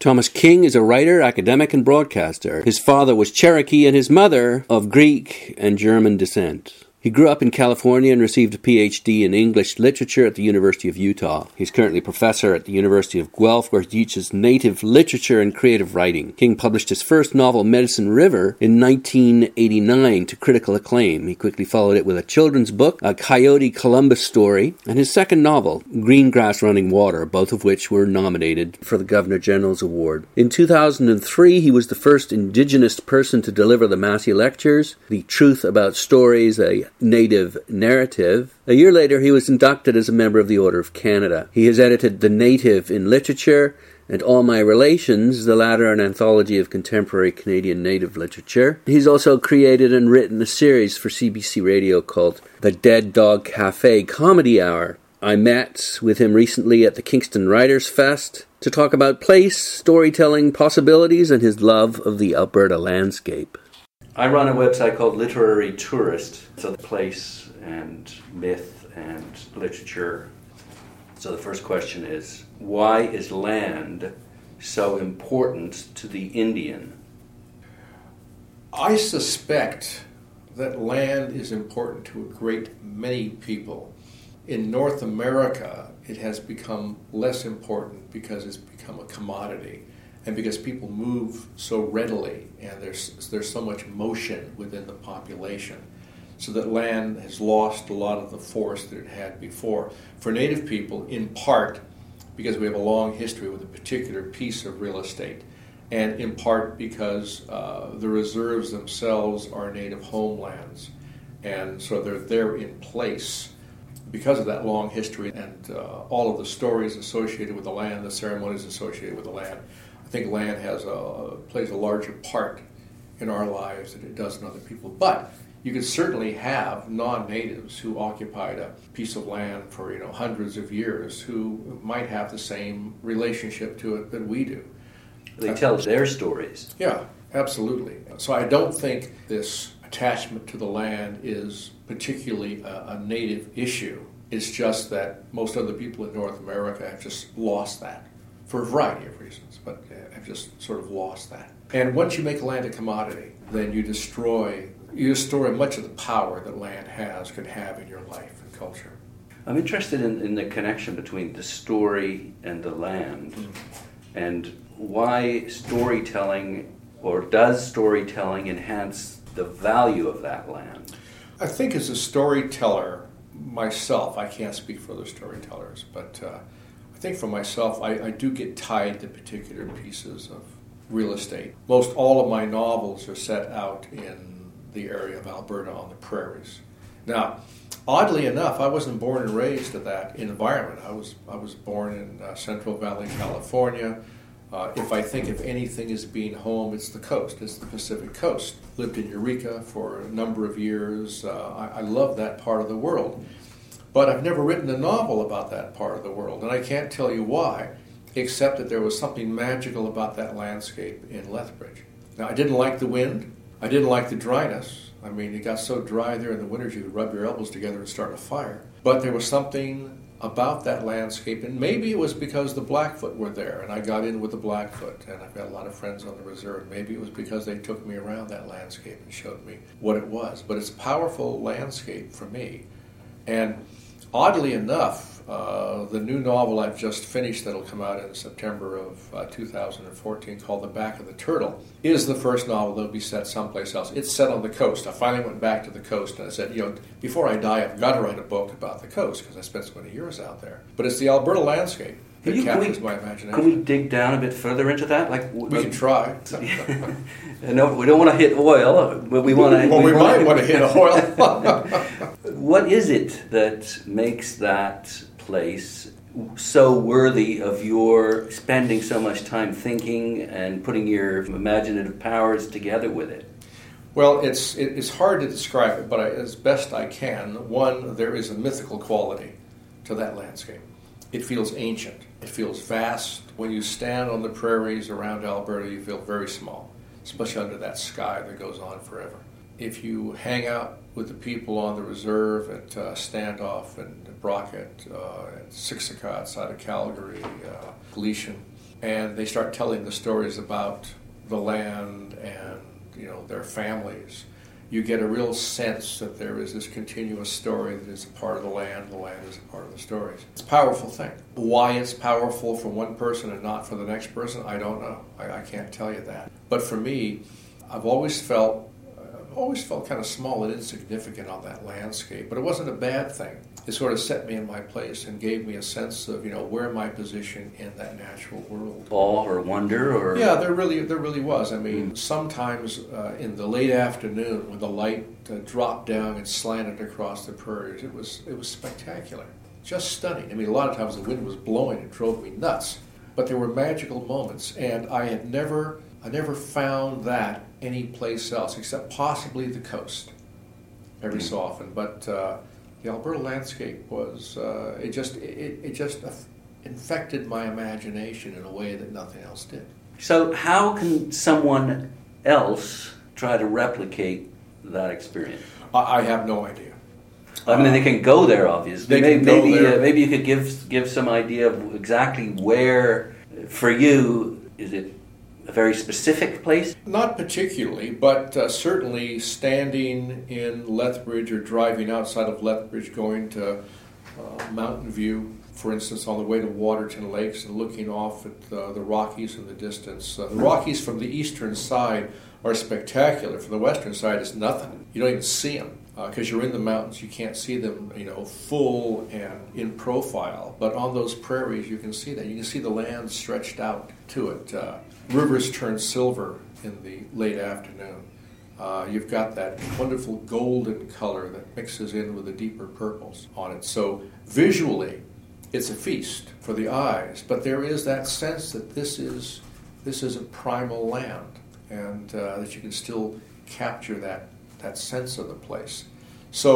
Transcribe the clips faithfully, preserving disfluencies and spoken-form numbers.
Thomas King is a writer, academic, and broadcaster. His father was Cherokee and his mother of Greek and German descent. He grew up in California and received a P H D in English literature at the University of Utah. He's currently a professor at the University of Guelph, where he teaches native literature and creative writing. King published his first novel, Medicine River, in nineteen eighty-nine to critical acclaim. He quickly followed it with a children's book, A Coyote Columbus Story, and his second novel, Green Grass Running Water, both of which were nominated for the Governor General's Award. In two thousand three, he was the first Indigenous person to deliver the Massey Lectures, The Truth About Stories, a Native narrative. A year later, he was inducted as a member of the Order of Canada. He has edited The Native in Literature and All My Relations, the latter an anthology of contemporary Canadian Native literature. He's also created and written a series for C B C Radio called The Dead Dog Café Comedy Hour. I met with him recently at the Kingston Writers Fest to talk about place, storytelling, possibilities, and his love of the Alberta landscape. I run a website called Literary Tourist. It's a place and myth and literature. So the first question is, why is land so important to the Indian? I suspect that land is important to a great many people. In North America, it has become less important because it's become a commodity. And because people move so readily and there's there's so much motion within the population, so that land has lost a lot of the force that it had before. For Native people, in part because we have a long history with a particular piece of real estate, and in part because uh, the reserves themselves are Native homelands, and so they're there in place. Because of that long history and uh, all of the stories associated with the land, the ceremonies associated with the land, I think land has a, plays a larger part in our lives than it does in other people. But you can certainly have non-natives who occupied a piece of land for, you know, hundreds of years who might have the same relationship to it that we do. They tell their stories. Yeah, absolutely. So I don't think this attachment to the land is particularly a, a native issue. It's just that most other people in North America have just lost that, for a variety of reasons, but I've just sort of lost that. And once you make land a commodity, then you destroy you destroy much of the power that land has, can have in your life and culture. I'm interested in, in the connection between the story and the land, mm-hmm. and why storytelling, or does storytelling enhance the value of that land? I think as a storyteller myself, I can't speak for other storytellers, but uh, I think for myself, I, I do get tied to particular pieces of real estate. Most all of my novels are set out in the area of Alberta on the prairies. Now, oddly enough, I wasn't born and raised in that environment. I was I was born in uh, Central Valley, California. Uh, if I think if anything is being home, it's the coast. It's the Pacific coast. Lived in Eureka for a number of years. Uh, I, I love that part of the world. But I've never written a novel about that part of the world, and I can't tell you why, except that there was something magical about that landscape in Lethbridge. Now, I didn't like the wind. I didn't like the dryness. I mean, it got so dry there in the winters you could rub your elbows together and start a fire. But there was something about that landscape, and maybe it was because the Blackfoot were there, and I got in with the Blackfoot, and I've got a lot of friends on the reserve. Maybe it was because they took me around that landscape and showed me what it was. But it's a powerful landscape for me. And oddly enough, uh, the new novel I've just finished that'll come out in September of uh, two thousand fourteen called The Back of the Turtle is the first novel that'll be set someplace else. It's set on the coast. I finally went back to the coast and I said, you know, before I die, I've got to write a book about the coast because I spent so many years out there. But it's the Alberta landscape that you, captures we, my imagination. Can we dig down a bit further into that? Like w- We like, can try. No, we don't want to hit oil. But we want to, well, we, we might want to hit oil. What is it that makes that place so worthy of your spending so much time thinking and putting your imaginative powers together with it? Well, it's it's hard to describe it, but I, as best I can, one, there is a mythical quality to that landscape. It feels ancient. It feels vast. When you stand on the prairies around Alberta, you feel very small, especially under that sky that goes on forever. If you hang out with the people on the reserve at uh, Standoff and Brocket, uh, and Siksika outside of Calgary, uh, Gleichen, and they start telling the stories about the land and, you know, their families. You get a real sense that there is this continuous story that is a part of the land, the land is a part of the stories. It's a powerful thing. Why it's powerful for one person and not for the next person, I don't know. I, I can't tell you that. But for me, I've always felt, I've always felt kind of small and insignificant on that landscape, but it wasn't a bad thing. It sort of set me in my place and gave me a sense of, you know, where my position in that natural world. Awe or wonder or... Yeah, there really there really was. I mean, mm. sometimes uh, in the late afternoon when the light uh, dropped down and slanted across the prairies, it was it was spectacular, just stunning. I mean, a lot of times the wind was blowing and drove me nuts, but there were magical moments, and I had never I never found that any place else except possibly the coast, every mm. so often, but. Uh, The Alberta landscape was, uh, it just it, it just infected my imagination in a way that nothing else did. So how can someone else try to replicate that experience? I have no idea. I mean, they can go there, obviously. They maybe can go maybe, there. Uh, maybe you could give, give some idea of exactly where, for you, is it a very specific place? Not particularly, but uh, certainly standing in Lethbridge or driving outside of Lethbridge, going to uh, Mountain View, for instance, on the way to Waterton Lakes and looking off at uh, the Rockies in the distance. Uh, the Rockies from the eastern side are spectacular. From the western side, it's nothing. You don't even see them because uh, you're in the mountains. You can't see them, you know, full and in profile. But on those prairies, you can see that. You can see the land stretched out to it. Uh, Rivers turn silver in the late afternoon. Uh, you've got that wonderful golden color that mixes in with the deeper purples on it. So visually, it's a feast for the eyes, but there is that sense that this is this is a primal land, and uh, that you can still capture that that sense of the place. So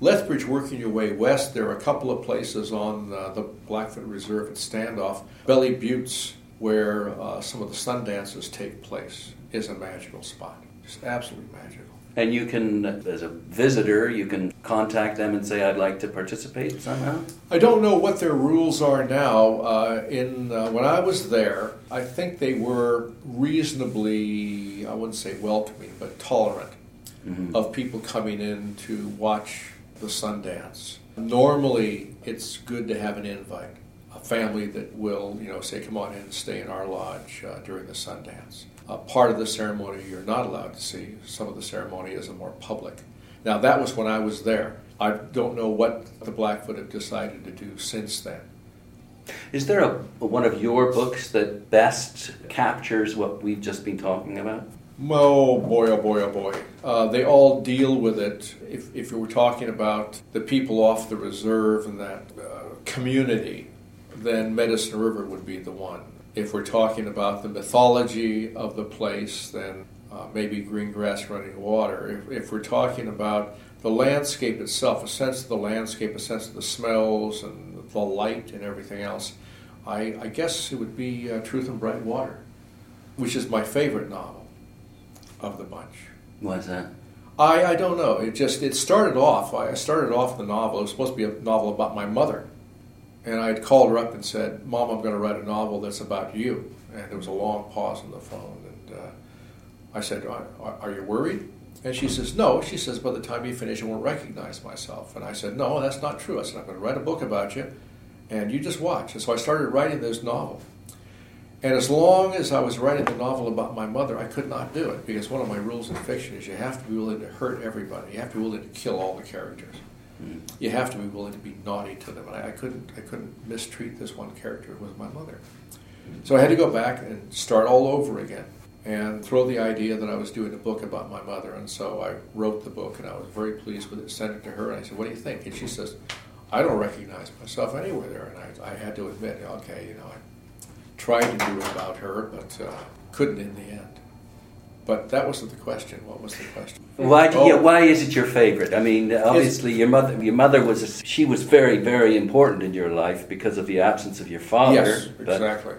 Lethbridge, working your way west, there are a couple of places on the, the Blackfoot Reserve at Standoff, Belly Buttes, where uh, some of the Sundances take place, is a magical spot. It's absolutely magical. And you can, as a visitor, you can contact them and say, I'd like to participate somehow? I don't know what their rules are now. Uh, in uh, when I was there, I think they were reasonably, I wouldn't say welcoming, but tolerant mm-hmm. of people coming in to watch the Sundance. Normally, it's good to have an invite. Family that will, you know, say, come on in and stay in our lodge uh, during the Sundance. Uh, part of the ceremony you're not allowed to see. Some of the ceremony is more public. Now, that was when I was there. I don't know what the Blackfoot have decided to do since then. Is there a one of your books that best captures what we've just been talking about? Oh, boy, oh, boy, oh, boy. Uh, they all deal with it. If, if you were talking about the people off the reserve and that uh, community, then Medicine River would be the one. If we're talking about the mythology of the place, then uh, maybe Green Grass Running Water. If, if we're talking about the landscape itself, a sense of the landscape, a sense of the smells and the light and everything else, I, I guess it would be uh, Truth and Bright Water, which is my favorite novel of the bunch. Why is that? I, I don't know. It just it started off, I started off the novel, it was supposed to be a novel about my mother. And I had called her up and said, Mom, I'm going to write a novel that's about you. And there was a long pause on the phone. And uh, I said, are, are you worried? And she says, no. She says, by the time you finish, I won't recognize myself. And I said, no, that's not true. I said, I'm going to write a book about you, and you just watch. And so I started writing this novel. And as long as I was writing the novel about my mother, I could not do it, because one of my rules in fiction is you have to be willing to hurt everybody. You have to be willing to kill all the characters. You have to be willing to be naughty to them, and I, I couldn't. I couldn't mistreat this one character. It was my mother, so I had to go back and start all over again, and throw the idea that I was doing a book about my mother. And so I wrote the book, and I was very pleased with it. Sent it to her, and I said, "What do you think?" And she says, "I don't recognize myself anywhere there." And I, I had to admit, okay, you know, I tried to do about her, but uh, couldn't in the end. But that wasn't the question. What was the question? Why? Do, oh. yeah, why is it your favorite? I mean, obviously, it's, your mother. Your mother was. A, she was very, very important in your life because of the absence of your father. Yes, but. Exactly.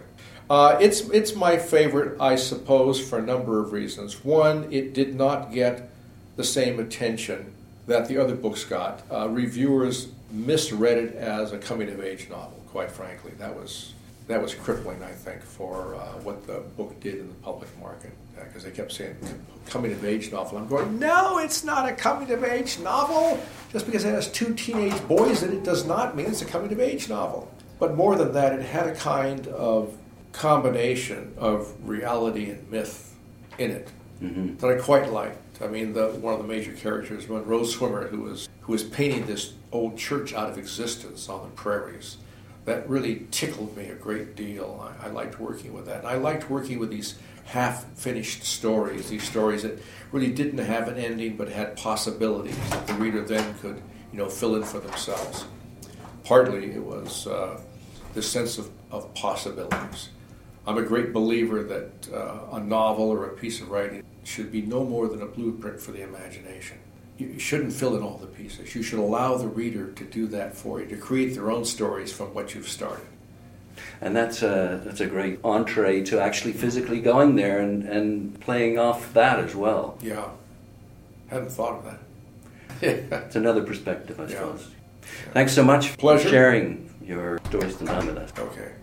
Uh, it's it's my favorite, I suppose, for a number of reasons. One, it did not get the same attention that the other books got. Uh, reviewers misread it as a coming-of-age novel. Quite frankly, that was that was crippling, I think, for uh, what the book did in the public market, because they kept saying coming-of-age novel. I'm going, no, it's not a coming-of-age novel. Just because it has two teenage boys in it does not mean it's a coming-of-age novel. But more than that, it had a kind of combination of reality and myth in it mm-hmm. that I quite liked. I mean, the, one of the major characters, Monroe Swimmer, who was who was painting this old church out of existence on the prairies. That really tickled me a great deal. I, I liked working with that. And I liked working with these half-finished stories, these stories that really didn't have an ending but had possibilities that the reader then could, you know, fill in for themselves. Partly it was uh, this sense of, of possibilities. I'm a great believer that uh, a novel or a piece of writing should be no more than a blueprint for the imagination. You shouldn't fill in all the pieces. You should allow the reader to do that for you, to create their own stories from what you've started. And that's a, that's a great entree to actually physically going there and, and playing off that as well. Yeah. Hadn't thought of that. It's another perspective, I yeah. suppose. Yeah. Thanks so much Pleasure. for sharing your stories tonight with us. Okay.